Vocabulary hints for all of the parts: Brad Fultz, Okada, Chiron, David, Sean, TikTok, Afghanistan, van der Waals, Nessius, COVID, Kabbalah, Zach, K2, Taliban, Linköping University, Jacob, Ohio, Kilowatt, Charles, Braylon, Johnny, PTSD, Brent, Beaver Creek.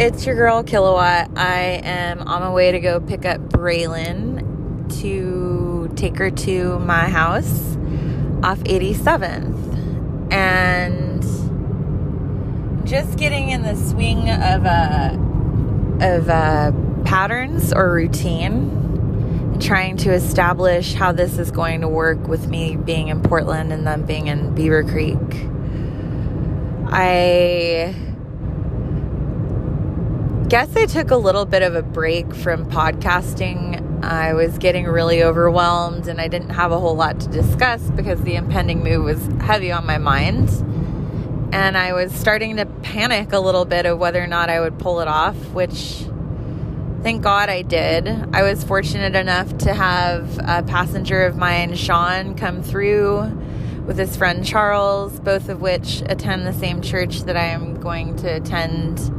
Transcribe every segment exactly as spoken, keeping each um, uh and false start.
It's your girl, Kilowatt. I am on my way to go pick up Braylon to take her to my house off eighty-seventh. And just getting in the swing of a, of a patterns or routine, trying to establish how this is going to work with me being in Portland and then being in Beaver Creek. I... guess I took a little bit of a break from podcasting. I was getting really overwhelmed and I didn't have a whole lot to discuss because the impending move was heavy on my mind. And I was starting to panic a little bit of whether or not I would pull it off, which thank God I did. I was fortunate enough to have a passenger of mine, Sean, come through with his friend Charles, both of which attend the same church that I am going to attend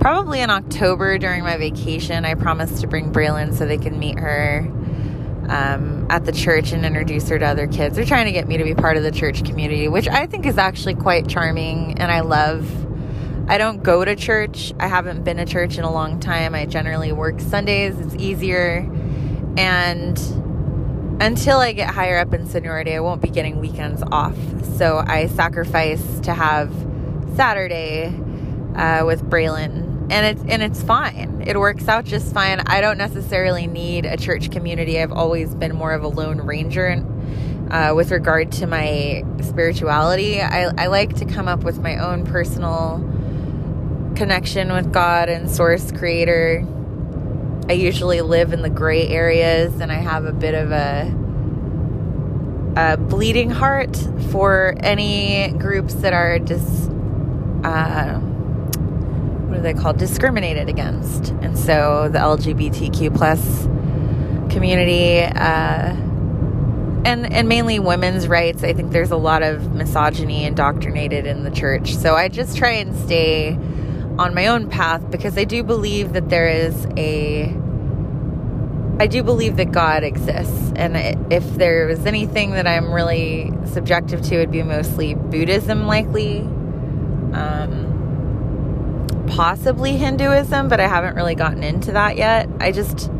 probably in October during my vacation. I promised to bring Braylon so they can meet her um, at the church and introduce her to other kids. They're trying to get me to be part of the church community, which I think is actually quite charming and I love. I don't go to church. I haven't been to church in a long time. I generally work Sundays. It's easier. And until I get higher up in seniority, I won't be getting weekends off. So I sacrifice to have Saturday uh, with Braylon. And it's, and it's fine. It works out just fine. I don't necessarily need a church community. I've always been more of a lone ranger and, uh, with regard to my spirituality. I, I like to come up with my own personal connection with God and source creator. I usually live in the gray areas and I have a bit of a, a bleeding heart for any groups that are just, uh, what are they called? discriminated against. And so the L G B T Q plus community, uh, and, and mainly women's rights. I think there's a lot of misogyny indoctrinated in the church. So I just try and stay on my own path because I do believe that there is a, I do believe that God exists. And if there was anything that I'm really subjective to, it'd be mostly Buddhism likely. Um, possibly Hinduism, but I haven't really gotten into that yet. I just,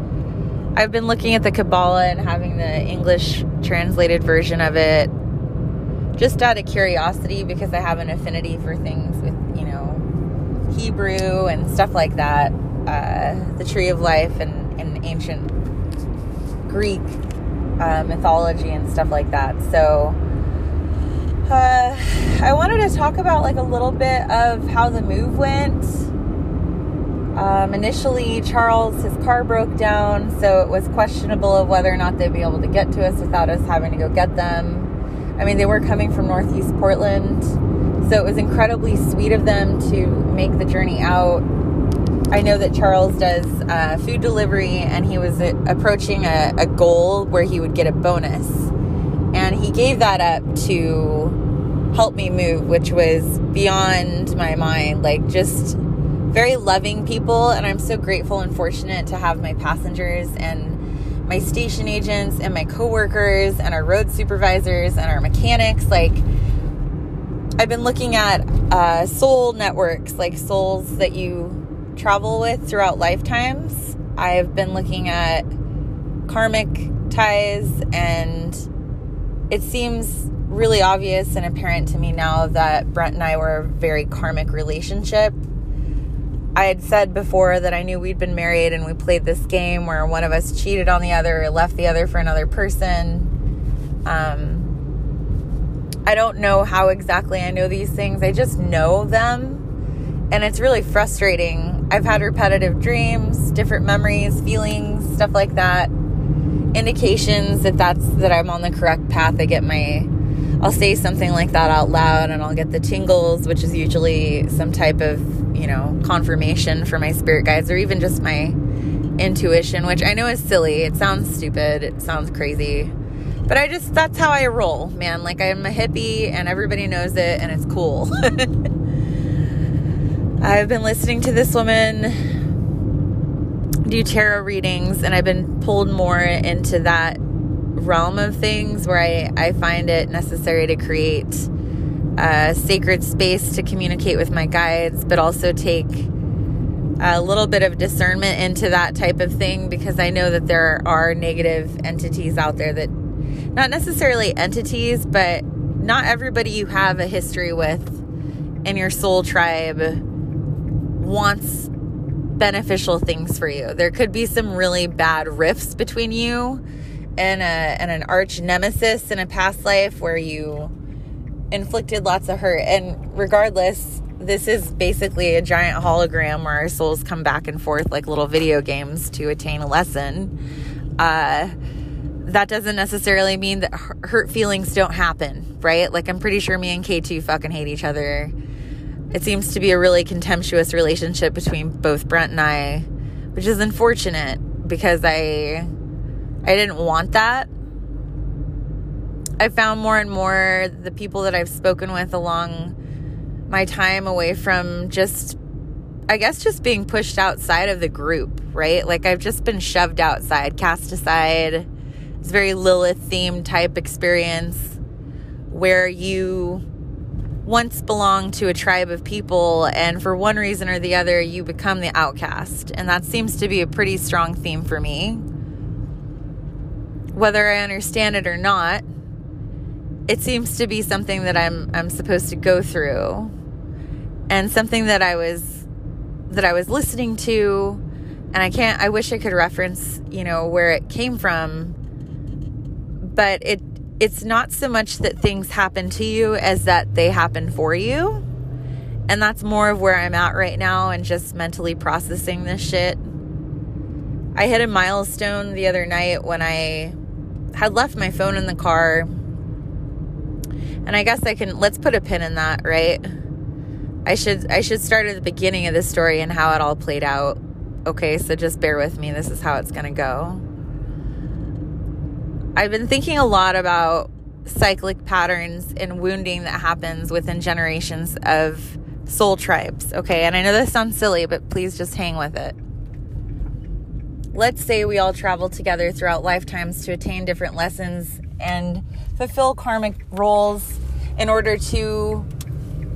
I've been looking at the Kabbalah and having the English translated version of it just out of curiosity because I have an affinity for things with, you know, Hebrew and stuff like that. Uh, the Tree of Life and, and ancient Greek uh, mythology and stuff like that. So Uh, I wanted to talk about like a little bit of how the move went. Um, initially, Charles, his car broke down, so it was questionable of whether or not they'd be able to get to us without us having to go get them. I mean, they were coming from Northeast Portland, so it was incredibly sweet of them to make the journey out. I know that Charles does uh, food delivery, and he was uh, approaching a, a goal where he would get a bonus. And he gave that up to help me move, which was beyond my mind, like just very loving people. And I'm so grateful and fortunate to have my passengers and my station agents and my coworkers and our road supervisors and our mechanics. Like I've been looking at uh, soul networks, like souls that you travel with throughout lifetimes. I've been looking at karmic ties, and it seems really obvious and apparent to me now that Brent and I were a very karmic relationship. I had said before that I knew we'd been married and we played this game where one of us cheated on the other or left the other for another person. Um, I don't know how exactly I know these things. I just know them. And it's really frustrating. I've had repetitive dreams, different memories, feelings, stuff like that. Indications that that's that I'm on the correct path. I get my, I'll say something like that out loud and I'll get the tingles, which is usually some type of, you know, confirmation for my spirit guides or even just my intuition, which I know is silly. It sounds stupid. It sounds crazy, but I just, that's how I roll, man. Like I'm a hippie and everybody knows it and it's cool. I've been listening to this woman do tarot readings, and I've been pulled more into that realm of things where I, I find it necessary to create a sacred space to communicate with my guides, but also take a little bit of discernment into that type of thing, because I know that there are negative entities out there that, not necessarily entities, but not everybody you have a history with in your soul tribe wants beneficial things for you. There could be some really bad rifts between you and a and an arch nemesis in a past life where you inflicted lots of hurt. And regardless, this is basically a giant hologram where our souls come back and forth like little video games to attain a lesson. Uh, that doesn't necessarily mean that hurt feelings don't happen, right? Like, I'm pretty sure me and K two fucking hate each other. It seems to be a really contemptuous relationship between both Brent and I, which is unfortunate because I I didn't want that. I found more and more the people that I've spoken with along my time away from just, I guess, just being pushed outside of the group, right? Like, I've just been shoved outside, cast aside. It's a very Lilith-themed type experience where you once belonged to a tribe of people, and for one reason or the other, you become the outcast. And that seems to be a pretty strong theme for me. Whether I understand it or not, it seems to be something that I'm I'm supposed to go through, and something that I was that I was listening to, and I can't. I wish I could reference, you know, where it came from, but it. It's not so much that things happen to you as that they happen for you. And that's more of where I'm at right now and just mentally processing this shit. I hit a milestone the other night when I had left my phone in the car. And I guess I can, let's put a pin in that, right? I should, I should start at the beginning of the story and how it all played out. Okay, so just bear with me. This is how it's going to go. I've been thinking a lot about cyclic patterns and wounding that happens within generations of soul tribes, okay? And I know this sounds silly, but please just hang with it. Let's say we all travel together throughout lifetimes to attain different lessons and fulfill karmic roles in order to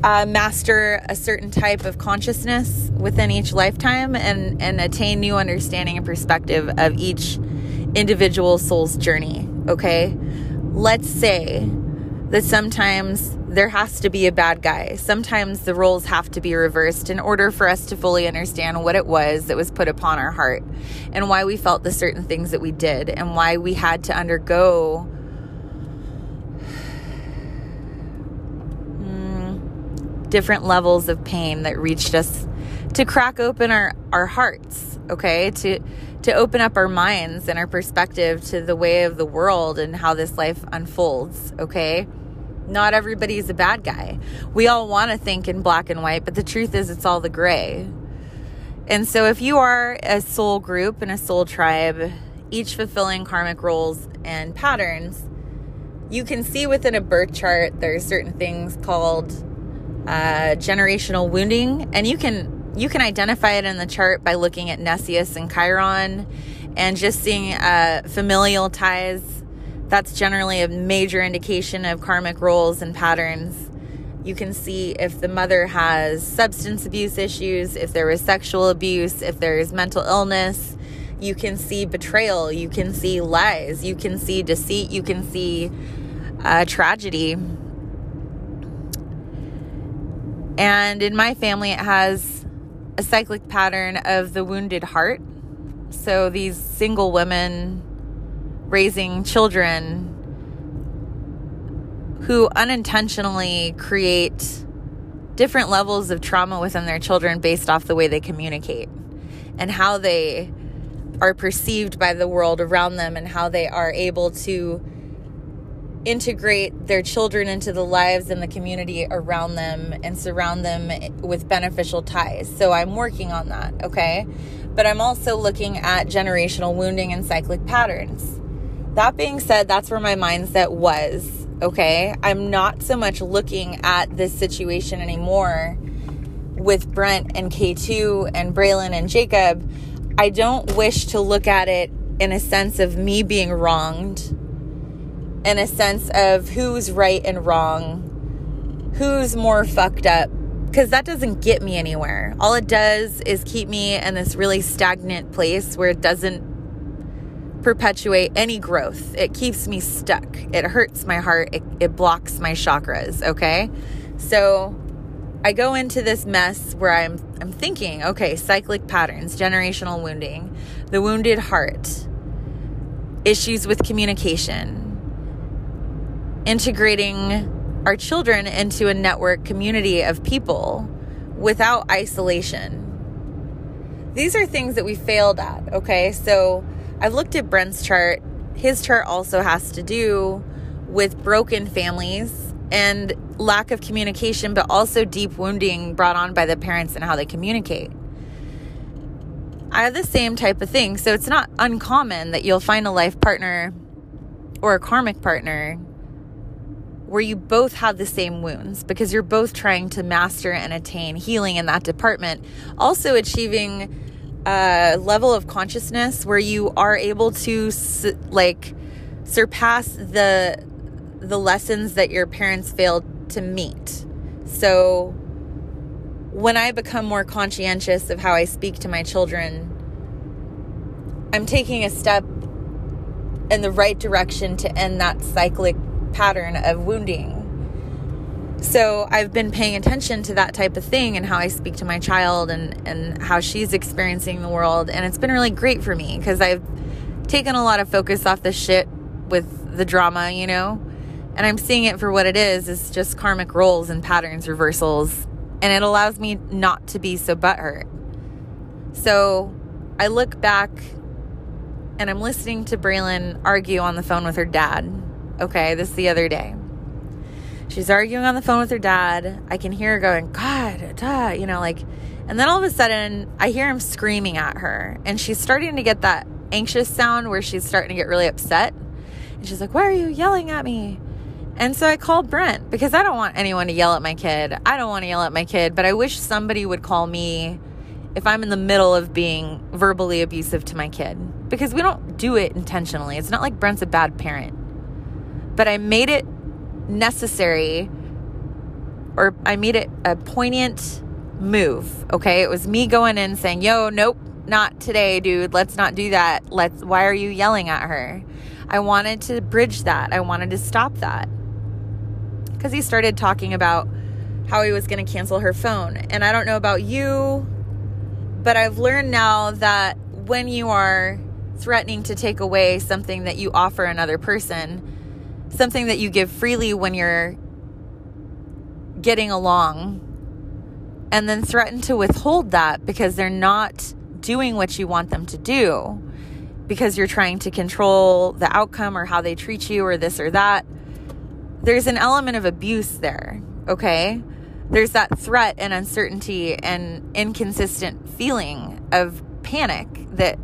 uh, master a certain type of consciousness within each lifetime and, and attain new understanding and perspective of each individual soul's journey, okay? Let's say that sometimes there has to be a bad guy. Sometimes the roles have to be reversed in order for us to fully understand what it was that was put upon our heart and why we felt the certain things that we did and why we had to undergo mm, different levels of pain that reached us to crack open our, our hearts, okay? To to open up our minds and our perspective to the way of the world and how this life unfolds, okay? Not everybody's a bad guy. We all want to think in black and white, but the truth is it's all the gray. And so if you are a soul group and a soul tribe, each fulfilling karmic roles and patterns, you can see within a birth chart there are certain things called uh, generational wounding, and you can You can identify it in the chart by looking at Nessius and Chiron and just seeing uh, familial ties. That's generally a major indication of karmic roles and patterns. You can see if the mother has substance abuse issues, if there was sexual abuse, if there is mental illness. You can see betrayal. You can see lies. You can see deceit. You can see uh, tragedy. And in my family, it has a cyclic pattern of the wounded heart. So these single women raising children who unintentionally create different levels of trauma within their children based off the way they communicate and how they are perceived by the world around them and how they are able to integrate their children into the lives and the community around them and surround them with beneficial ties. So I'm working on that, okay? But I'm also looking at generational wounding and cyclic patterns. That being said, that's where my mindset was, okay? I'm not so much looking at this situation anymore with Brent and K two and Braylon and Jacob. I don't wish to look at it in a sense of me being wronged, in a sense of who's right and wrong, who's more fucked up because that doesn't get me anywhere. All it does is keep me in this really stagnant place where it doesn't perpetuate any growth. It keeps me stuck. It hurts my heart. It, it blocks my chakras, okay? So I go into this mess where I'm I'm thinking, okay, cyclic patterns, generational wounding, the wounded heart, issues with communication, integrating our children into a network community of people without isolation. These are things that we failed at, okay? So I've looked at Brent's chart. His chart also has to do with broken families and lack of communication, but also deep wounding brought on by the parents and how they communicate. I have the same type of thing. So it's not uncommon that you'll find a life partner or a karmic partner where you both have the same wounds because you're both trying to master and attain healing in that department. Also achieving a level of consciousness where you are able to like surpass the the lessons that your parents failed to meet. So when I become more conscientious of how I speak to my children, I'm taking a step in the right direction to end that cyclic pattern of wounding. So I've been paying attention to that type of thing and how I speak to my child and, and how she's experiencing the world. And it's been really great for me because I've taken a lot of focus off the shit with the drama, you know? And I'm seeing it for what it is. It's just karmic roles and patterns reversals. And it allows me not to be so butthurt. So I look back and I'm listening to Braylon argue on the phone with her dad. Okay, this is the other day. She's arguing on the phone with her dad. I can hear her going, God, duh, you know, like, and then all of a sudden I hear him screaming at her. And she's starting to get that anxious sound where she's starting to get really upset. And she's like, why are you yelling at me? And so I called Brent because I don't want anyone to yell at my kid. I don't want to yell at my kid, but I wish somebody would call me if I'm in the middle of being verbally abusive to my kid because we don't do it intentionally. It's not like Brent's a bad parent, but I made it necessary or I made it a poignant move, okay? It was me going in saying, yo, nope, not today, dude. Let's not do that. Let's. Why are you yelling at her? I wanted to bridge that. I wanted to stop that. Because he started talking about how he was going to cancel her phone. And I don't know about you, but I've learned now that when you are threatening to take away something that you offer another person, something that you give freely when you're getting along, and then threaten to withhold that because they're not doing what you want them to do, because you're trying to control the outcome or how they treat you or this or that, there's an element of abuse there, okay? There's that threat and uncertainty and inconsistent feeling of panic that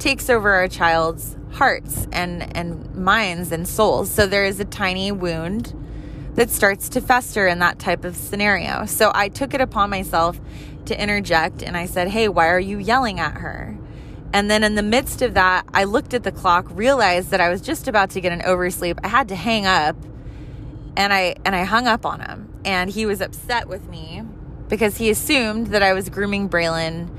takes over our child's hearts and, and minds and souls. So there is a tiny wound that starts to fester in that type of scenario. So I took it upon myself to interject and I said, hey, why are you yelling at her? And then in the midst of that, I looked at the clock, realized that I was just about to get an oversleep. I had to hang up. And I and I hung up on him, and he was upset with me because he assumed that I was grooming Braylon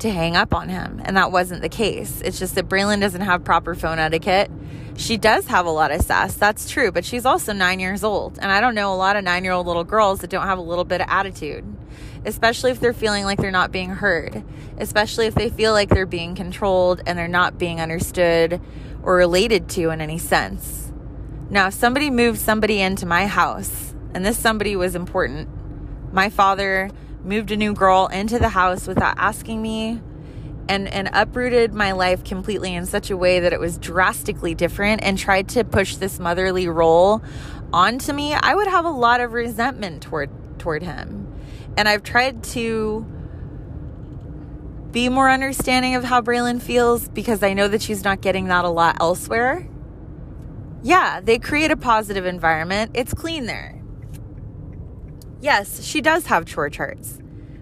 to hang up on him, and that wasn't the case. It's just that Braylon doesn't have proper phone etiquette. She does have a lot of sass, that's true, but she's also nine years old, and I don't know a lot of nine-year-old little girls that don't have a little bit of attitude, especially if they're feeling like they're not being heard, especially if they feel like they're being controlled and they're not being understood or related to in any sense. Now, if somebody moved somebody into my house, and this somebody was important, my father moved a new girl into the house without asking me and, and uprooted my life completely in such a way that it was drastically different and tried to push this motherly role onto me, I would have a lot of resentment toward toward him. And I've tried to be more understanding of how Braylon feels because I know that she's not getting that a lot elsewhere. Yeah, they create a positive environment. It's clean there. Yes, she does have chore charts,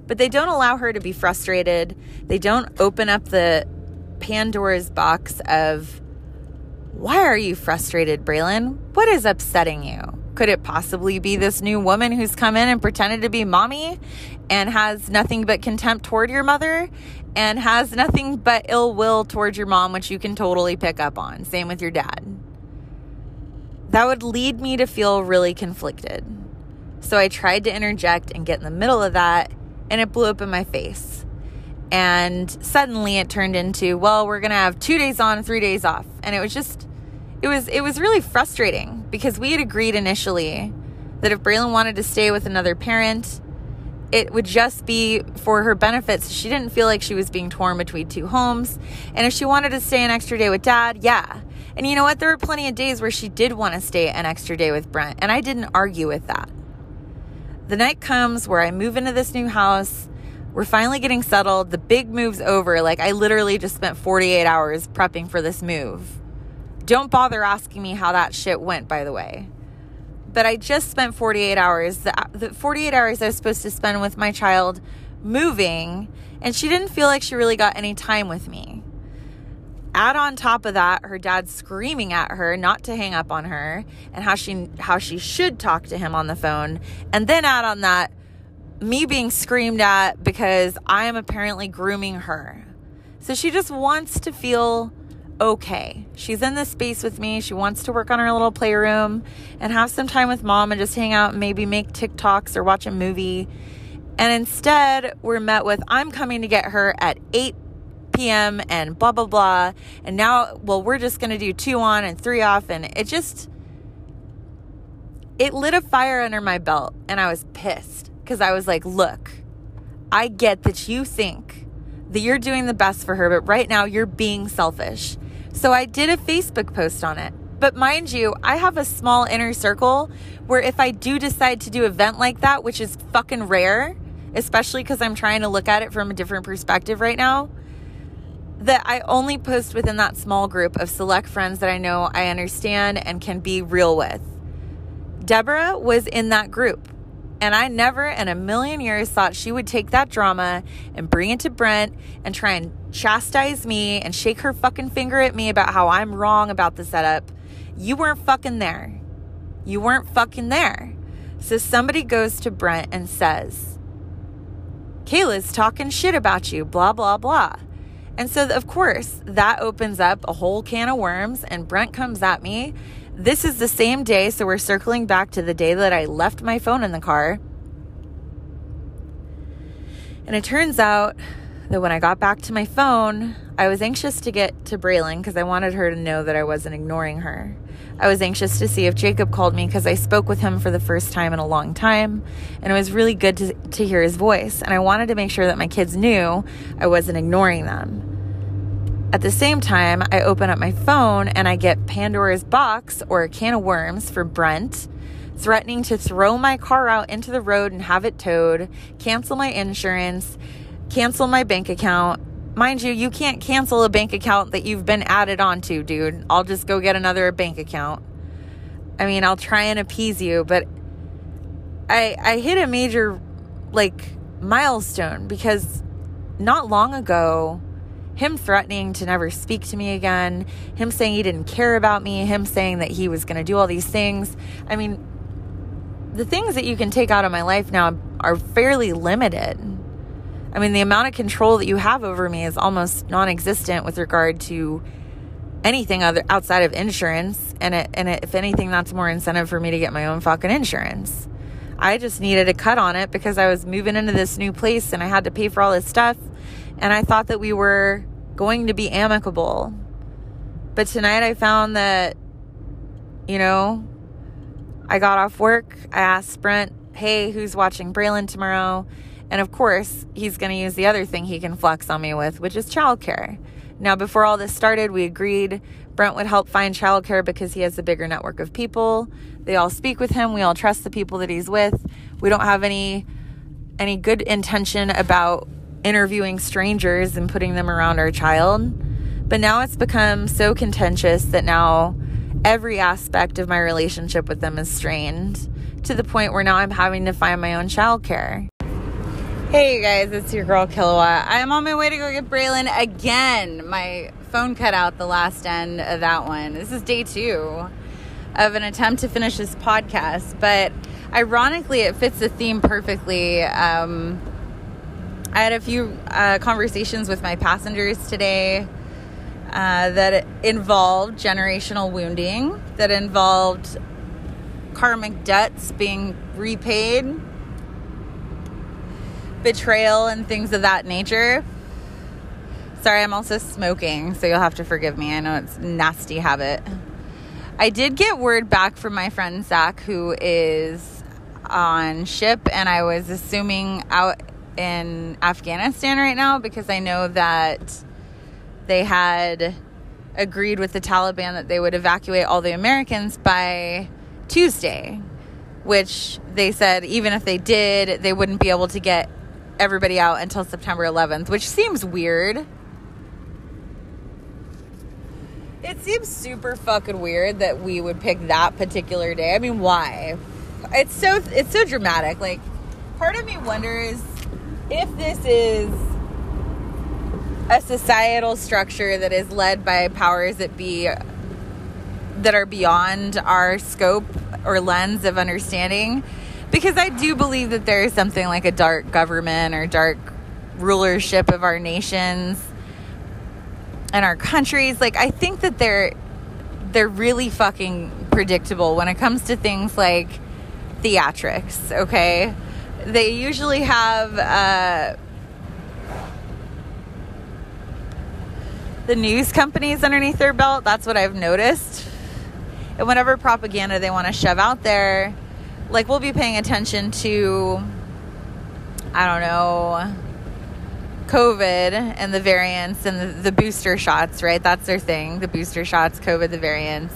but they don't allow her to be frustrated. They don't open up the Pandora's box of, why are you frustrated, Braylon? What is upsetting you? Could it possibly be this new woman who's come in and pretended to be mommy and has nothing but contempt toward your mother and has nothing but ill will towards your mom, which you can totally pick up on. Same with your dad. That would lead me to feel really conflicted. So I tried to interject and get in the middle of that, and it blew up in my face. And suddenly it turned into, well, we're going to have two days on, three days off. And it was just, it was, it was really frustrating because we had agreed initially that if Braylon wanted to stay with another parent, it would just be for her benefits. She didn't feel like she was being torn between two homes. And if she wanted to stay an extra day with dad, yeah. And you know what? There were plenty of days where she did want to stay an extra day with Brent, and I didn't argue with that. The night comes where I move into this new house. We're finally getting settled. The big move's over. Like, I literally just spent forty-eight hours prepping for this move. Don't bother asking me how that shit went, by the way. But I just spent forty-eight hours, the forty-eight hours I was supposed to spend with my child moving, and she didn't feel like she really got any time with me. Add on top of that, her dad screaming at her not to hang up on her and how she how she should talk to him on the phone. And then add on that, me being screamed at because I am apparently grooming her. So she just wants to feel okay. She's in this space with me. She wants to work on her little playroom and have some time with mom and just hang out and maybe make TikToks or watch a movie. And instead, we're met with, I'm coming to get her at eight p.m. and blah, blah, blah. And now, well, we're just going to do two on and three off. And it just, it lit a fire under my belt. And I was pissed because I was like, look, I get that you think that you're doing the best for her, but right now you're being selfish. So I did a Facebook post on it. But mind you, I have a small inner circle where if I do decide to do an event like that, which is fucking rare, especially because I'm trying to look at it from a different perspective right now, that I only post within that small group of select friends that I know I understand and can be real with. Deborah was in that group, and I never in a million years thought she would take that drama and bring it to Brent and try and chastise me and shake her fucking finger at me about how I'm wrong about the setup. You weren't fucking there. You weren't fucking there. So somebody goes to Brent and says, Kayla's talking shit about you, blah, blah, blah. And so, of course, that opens up a whole can of worms, and Brent comes at me. This is the same day, so we're circling back to the day that I left my phone in the car. And it turns out that when I got back to my phone, I was anxious to get to Braylon because I wanted her to know that I wasn't ignoring her. I was anxious to see if Jacob called me because I spoke with him for the first time in a long time, and it was really good to, to hear his voice, and I wanted to make sure that my kids knew I wasn't ignoring them. At the same time, I open up my phone and I get Pandora's box, or a can of worms, for Brent, threatening to throw my car out into the road and have it towed, cancel my insurance, cancel my bank account. Mind you, you can't cancel a bank account that you've been added onto, dude. I'll just go get another bank account. I mean, I'll try and appease you, but I I hit a major, like, milestone because not long ago, him threatening to never speak to me again, him saying he didn't care about me, him saying that he was going to do all these things. I mean, the things that you can take out of my life now are fairly limited. I mean, the amount of control that you have over me is almost non-existent with regard to anything other outside of insurance. And, it, and it, if anything, that's more incentive for me to get my own fucking insurance. I just needed a cut on it because I was moving into this new place and I had to pay for all this stuff. And I thought that we were going to be amicable. But tonight I found that, you know, I got off work. I asked Brent, hey, who's watching Braylon tomorrow? And of course, he's going to use the other thing he can flex on me with, which is childcare. Now, before all this started, we agreed Brent would help find childcare because he has a bigger network of people. They all speak with him. We all trust the people that he's with. We don't have any any good intention about interviewing strangers and putting them around our child. But now it's become so contentious that now every aspect of my relationship with them is strained to the point where now I'm having to find my own childcare. Hey you guys, it's your girl Kilowatt. I'm on my way to go get Braylon again. My phone cut out the last end of that one. This is day two of an attempt to finish this podcast, but ironically it fits the theme perfectly. Um, I had a few uh, conversations with my passengers today uh, that involved generational wounding, that involved karmic debts being repaid, betrayal, and things of that nature. Sorry, I'm also smoking, so you'll have to forgive me. I know it's a nasty habit. I did get word back from my friend Zach, who is on ship, and I was assuming out in Afghanistan right now, because I know that they had agreed with the Taliban that they would evacuate all the Americans by Tuesday, which they said even if they did, they wouldn't be able to get everybody out until September eleventh, which seems weird. It seems super fucking weird that we would pick that particular day. I mean, why? It's so it's so dramatic. Like, part of me wonders if this is a societal structure that is led by powers that be that are beyond our scope or lens of understanding, because I do believe that there is something like a dark government or dark rulership of our nations and our countries. Like, I think that they're they're really fucking predictable when it comes to things like theatrics, okay? They usually have uh, the news companies underneath their belt. That's what I've noticed. And whatever propaganda they want to shove out there, like, we'll be paying attention to, I don't know, COVID and the variants and the, the booster shots, right? That's their thing. The booster shots, COVID, the variants.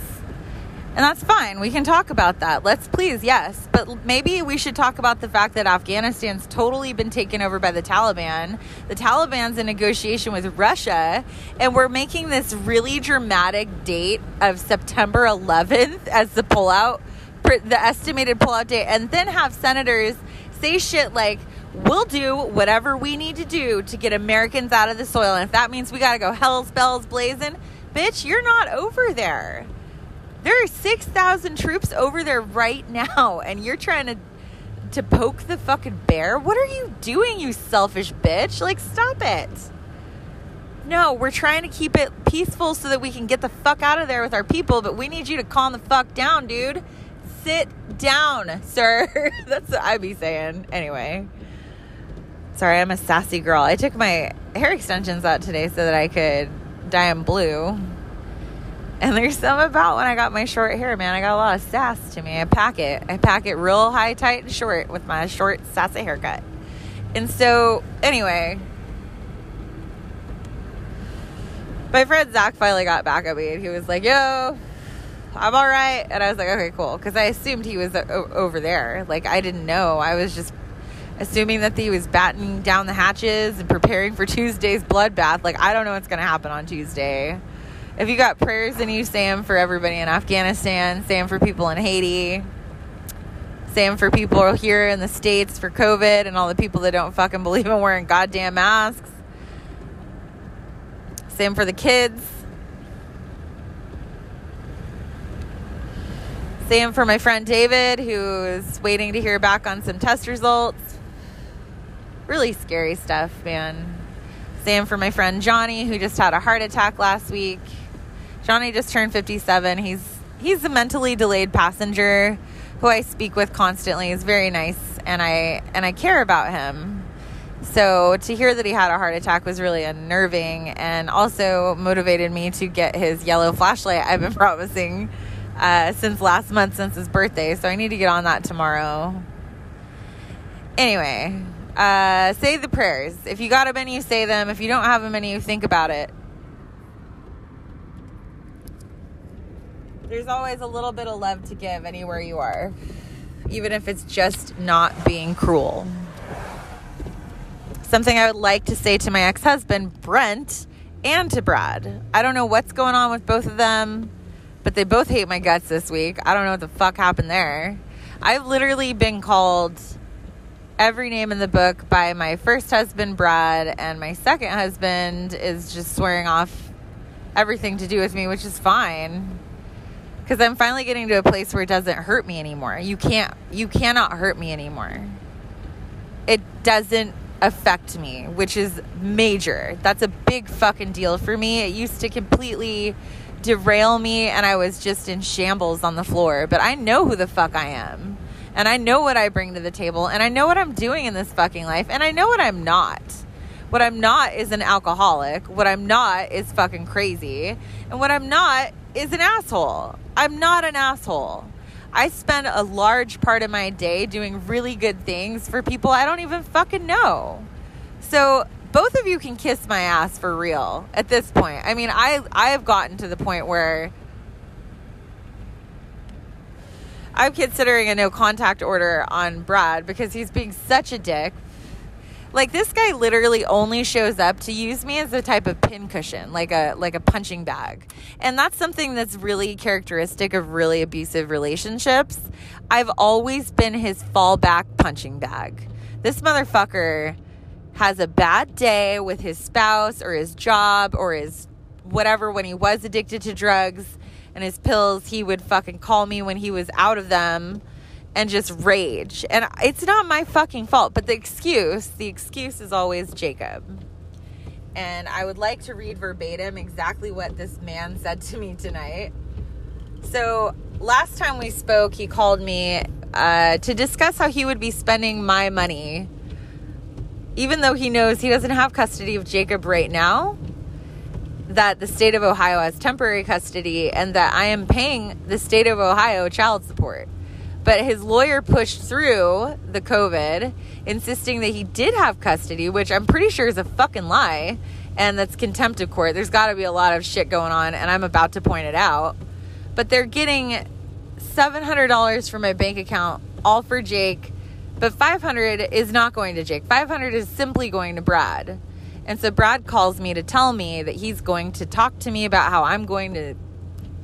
And that's fine. We can talk about that. Let's please, yes. But maybe we should talk about the fact that Afghanistan's totally been taken over by the Taliban. The Taliban's in negotiation with Russia. And we're making this really dramatic date of September eleventh as the pullout, the estimated pullout date. And then have senators say shit like, we'll do whatever we need to do to get Americans out of the soil. And if that means we got to go hell's bells blazing, bitch, you're not over there. There are six thousand troops over there right now, and you're trying to to poke the fucking bear? What are you doing, you selfish bitch? Like, stop it. No, we're trying to keep it peaceful so that we can get the fuck out of there with our people, but we need you to calm the fuck down, dude. Sit down, sir. That's what I be saying. Anyway. Sorry, I'm a sassy girl. I took my hair extensions out today so that I could dye them blue. And there's some about when I got my short hair, man. I got a lot of sass to me. I pack it. I pack it real high, tight, and short with my short, sassy haircut. And so, anyway, my friend Zach finally got back at me, and he was like, yo, I'm all right. And I was like, okay, cool. Because I assumed he was o- over there. Like, I didn't know. I was just assuming that he was battening down the hatches and preparing for Tuesday's bloodbath. Like, I don't know what's going to happen on Tuesday. If you got prayers in you, say them for everybody in Afghanistan, say them for people in Haiti, say them for people here in the States for COVID and all the people that don't fucking believe in wearing goddamn masks. Say them for the kids. Say them for my friend David, who's waiting to hear back on some test results. Really scary stuff, man. Say them for my friend Johnny, who just had a heart attack last week. Johnny just turned fifty-seven. He's he's a mentally delayed passenger who I speak with constantly. He's very nice, and I and I care about him. So to hear that he had a heart attack was really unnerving, and also motivated me to get his yellow flashlight I've been promising uh, since last month, since his birthday. So I need to get on that tomorrow. Anyway, uh, say the prayers. If you got them in you, say them. If you don't have them in you, think about it. There's always a little bit of love to give anywhere you are, even if it's just not being cruel. Something I would like to say to my ex-husband, Brent, and to Brad. I don't know what's going on with both of them, but they both hate my guts this week. I don't know what the fuck happened there. I've literally been called every name in the book by my first husband, Brad, and my second husband is just swearing off everything to do with me, which is fine. Because I'm finally getting to a place where it doesn't hurt me anymore. You can't, you cannot hurt me anymore. It doesn't affect me, which is major. That's a big fucking deal for me. It used to completely derail me and I was just in shambles on the floor. But I know who the fuck I am. And I know what I bring to the table. And I know what I'm doing in this fucking life. And I know what I'm not. What I'm not is an alcoholic. What I'm not is fucking crazy. And what I'm not is an asshole. I'm not an asshole. I spend a large part of my day doing really good things for people I don't even fucking know. So both of you can kiss my ass for real at this point. I mean, I, I have gotten to the point where I'm considering a no contact order on Brad because he's being such a dick. Like, this guy literally only shows up to use me as a type of pincushion, like a like a punching bag. And that's something that's really characteristic of really abusive relationships. I've always been his fallback punching bag. This motherfucker has a bad day with his spouse or his job or his whatever. When he was addicted to drugs and his pills, he would fucking call me when he was out of them. And just rage. And it's not my fucking fault. But the excuse, the excuse is always Jacob. And I would like to read verbatim exactly what this man said to me tonight. So last time we spoke, he called me uh, to discuss how he would be spending my money, even though he knows he doesn't have custody of Jacob right now, that the state of Ohio has temporary custody, and that I am paying the state of Ohio child support. But his lawyer pushed through the COVID, insisting that he did have custody, which I'm pretty sure is a fucking lie. And that's contempt of court. There's got to be a lot of shit going on, and I'm about to point it out. But they're getting seven hundred dollars from my bank account, all for Jake. But five hundred dollars is not going to Jake. five hundred dollars is simply going to Brad. And so Brad calls me to tell me that he's going to talk to me about how I'm going to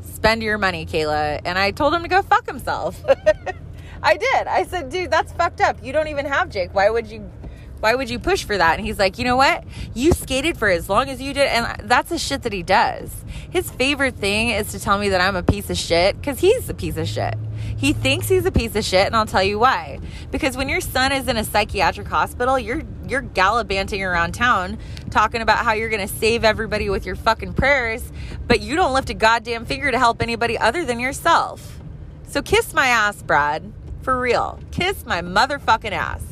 spend your money, Kayla. And I told him to go fuck himself. I did. I said, dude, that's fucked up. You don't even have Jake. Why would you, why would you push for that? And he's like, you know what? You skated for as long as you did. And that's the shit that he does. His favorite thing is to tell me that I'm a piece of shit, because he's a piece of shit. He thinks he's a piece of shit. And I'll tell you why. Because when your son is in a psychiatric hospital, you're, you're gallivanting around town talking about how you're going to save everybody with your fucking prayers, but you don't lift a goddamn finger to help anybody other than yourself. So kiss my ass, Brad. For real. Kiss my motherfucking ass.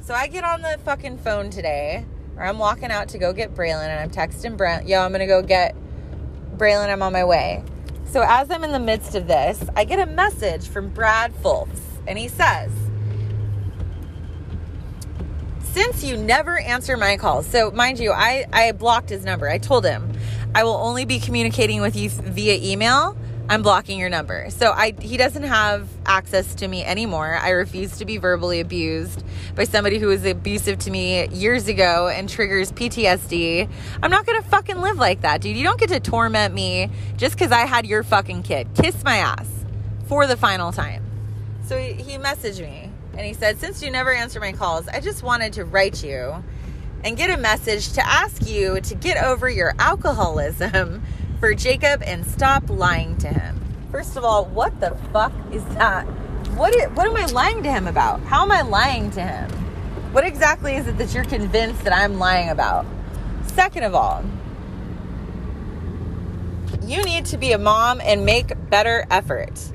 So I get on the fucking phone today, or I'm walking out to go get Braylon, and I'm texting Brent, yo, I'm going to go get Braylon. I'm on my way. So as I'm in the midst of this, I get a message from Brad Fultz, and he says, since you never answer my calls. So mind you, I, I blocked his number. I told him, I will only be communicating with you via email. I'm blocking your number. So I he doesn't have access to me anymore. I refuse to be verbally abused by somebody who was abusive to me years ago and triggers P T S D. I'm not going to fucking live like that, dude. You don't get to torment me just because I had your fucking kid. Kiss my ass for the final time. So he, he messaged me. And he said, since you never answer my calls, I just wanted to write you and get a message to ask you to get over your alcoholism for Jacob and stop lying to him. First of all, what the fuck is that? What, is, what am I lying to him about? How am I lying to him? What exactly is it that you're convinced that I'm lying about? Second of all, you need to be a mom and make better effort.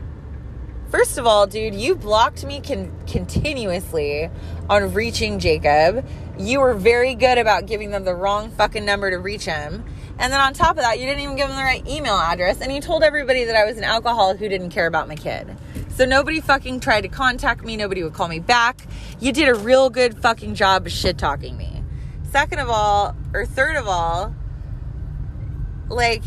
First of all, dude, you blocked me con- continuously on reaching Jacob. You were very good about giving them the wrong fucking number to reach him. And then on top of that, you didn't even give them the right email address. And you told everybody that I was an alcoholic who didn't care about my kid. So nobody fucking tried to contact me. Nobody would call me back. You did a real good fucking job of shit talking me. Second of all, or third of all, like,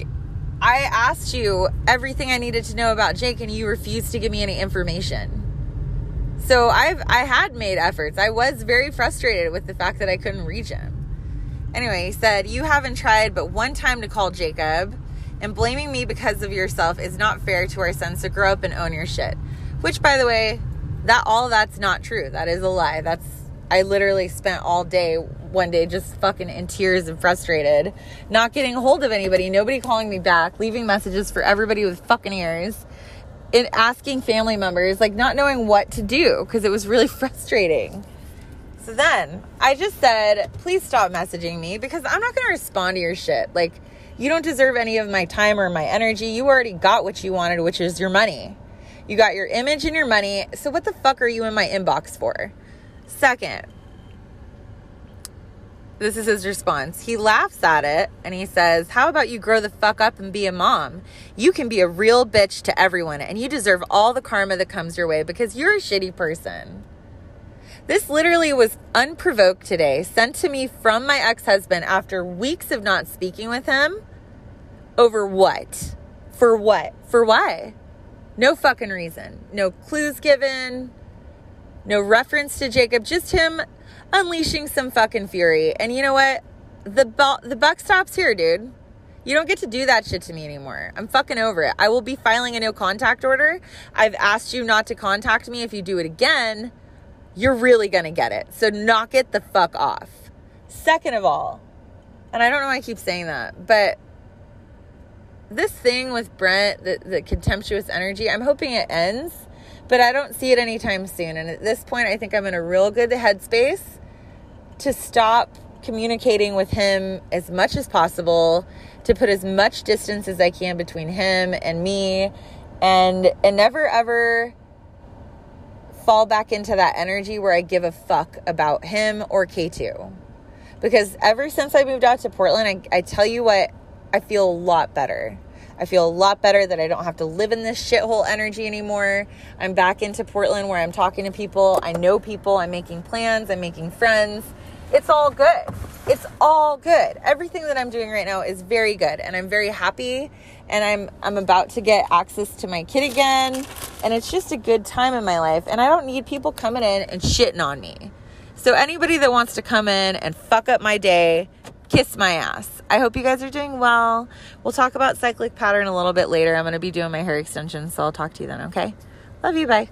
I asked you everything I needed to know about Jake, and you refused to give me any information. So I've, I had made efforts. I was very frustrated with the fact that I couldn't reach him. Anyway, he said, you haven't tried but one time to call Jacob, and blaming me because of yourself is not fair to our son, so grow up and own your shit. Which, by the way, that all that's not true. That is a lie. That's, I literally spent all day one day just fucking in tears and frustrated, not getting a hold of anybody, nobody calling me back, leaving messages for everybody with fucking ears, and asking family members, like, not knowing what to do because it was really frustrating. then I just said, please stop messaging me because I'm not going to respond to your shit. Like, you don't deserve any of my time or my energy. You already got what you wanted, which is your money. You got your image and your money. So what the fuck are you in my inbox for? Second, this is his response. He laughs at it and he says, how about you grow the fuck up and be a mom? You can be a real bitch to everyone and you deserve all the karma that comes your way because you're a shitty person. This literally was unprovoked today, sent to me from my ex-husband after weeks of not speaking with him. Over what? For what? For why? No fucking reason. No clues given. No reference to Jacob. Just him unleashing some fucking fury. And you know what? The, bu- the buck stops here, dude. You don't get to do that shit to me anymore. I'm fucking over it. I will be filing a no contact order. I've asked you not to contact me. If you do it again, you're really going to get it. So knock it the fuck off. Second of all, and I don't know why I keep saying that, but this thing with Brent, the, the contemptuous energy, I'm hoping it ends, but I don't see it anytime soon. And at this point, I think I'm in a real good headspace to stop communicating with him as much as possible, to put as much distance as I can between him and me, and, and never ever fall back into that energy where I give a fuck about him or K two. Because ever since I moved out to Portland, I, I tell you what, I feel a lot better. I feel a lot better that I don't have to live in this shithole energy anymore. I'm back into Portland where I'm talking to people. I know people. I'm making plans. I'm making friends. It's all good. It's all good. Everything that I'm doing right now is very good. And I'm very happy. And I'm I'm about to get access to my kid again. And it's just a good time in my life. And I don't need people coming in and shitting on me. So anybody that wants to come in and fuck up my day, kiss my ass. I hope you guys are doing well. We'll talk about cyclic pattern a little bit later. I'm going to be doing my hair extensions, so I'll talk to you then, okay? Love you, bye.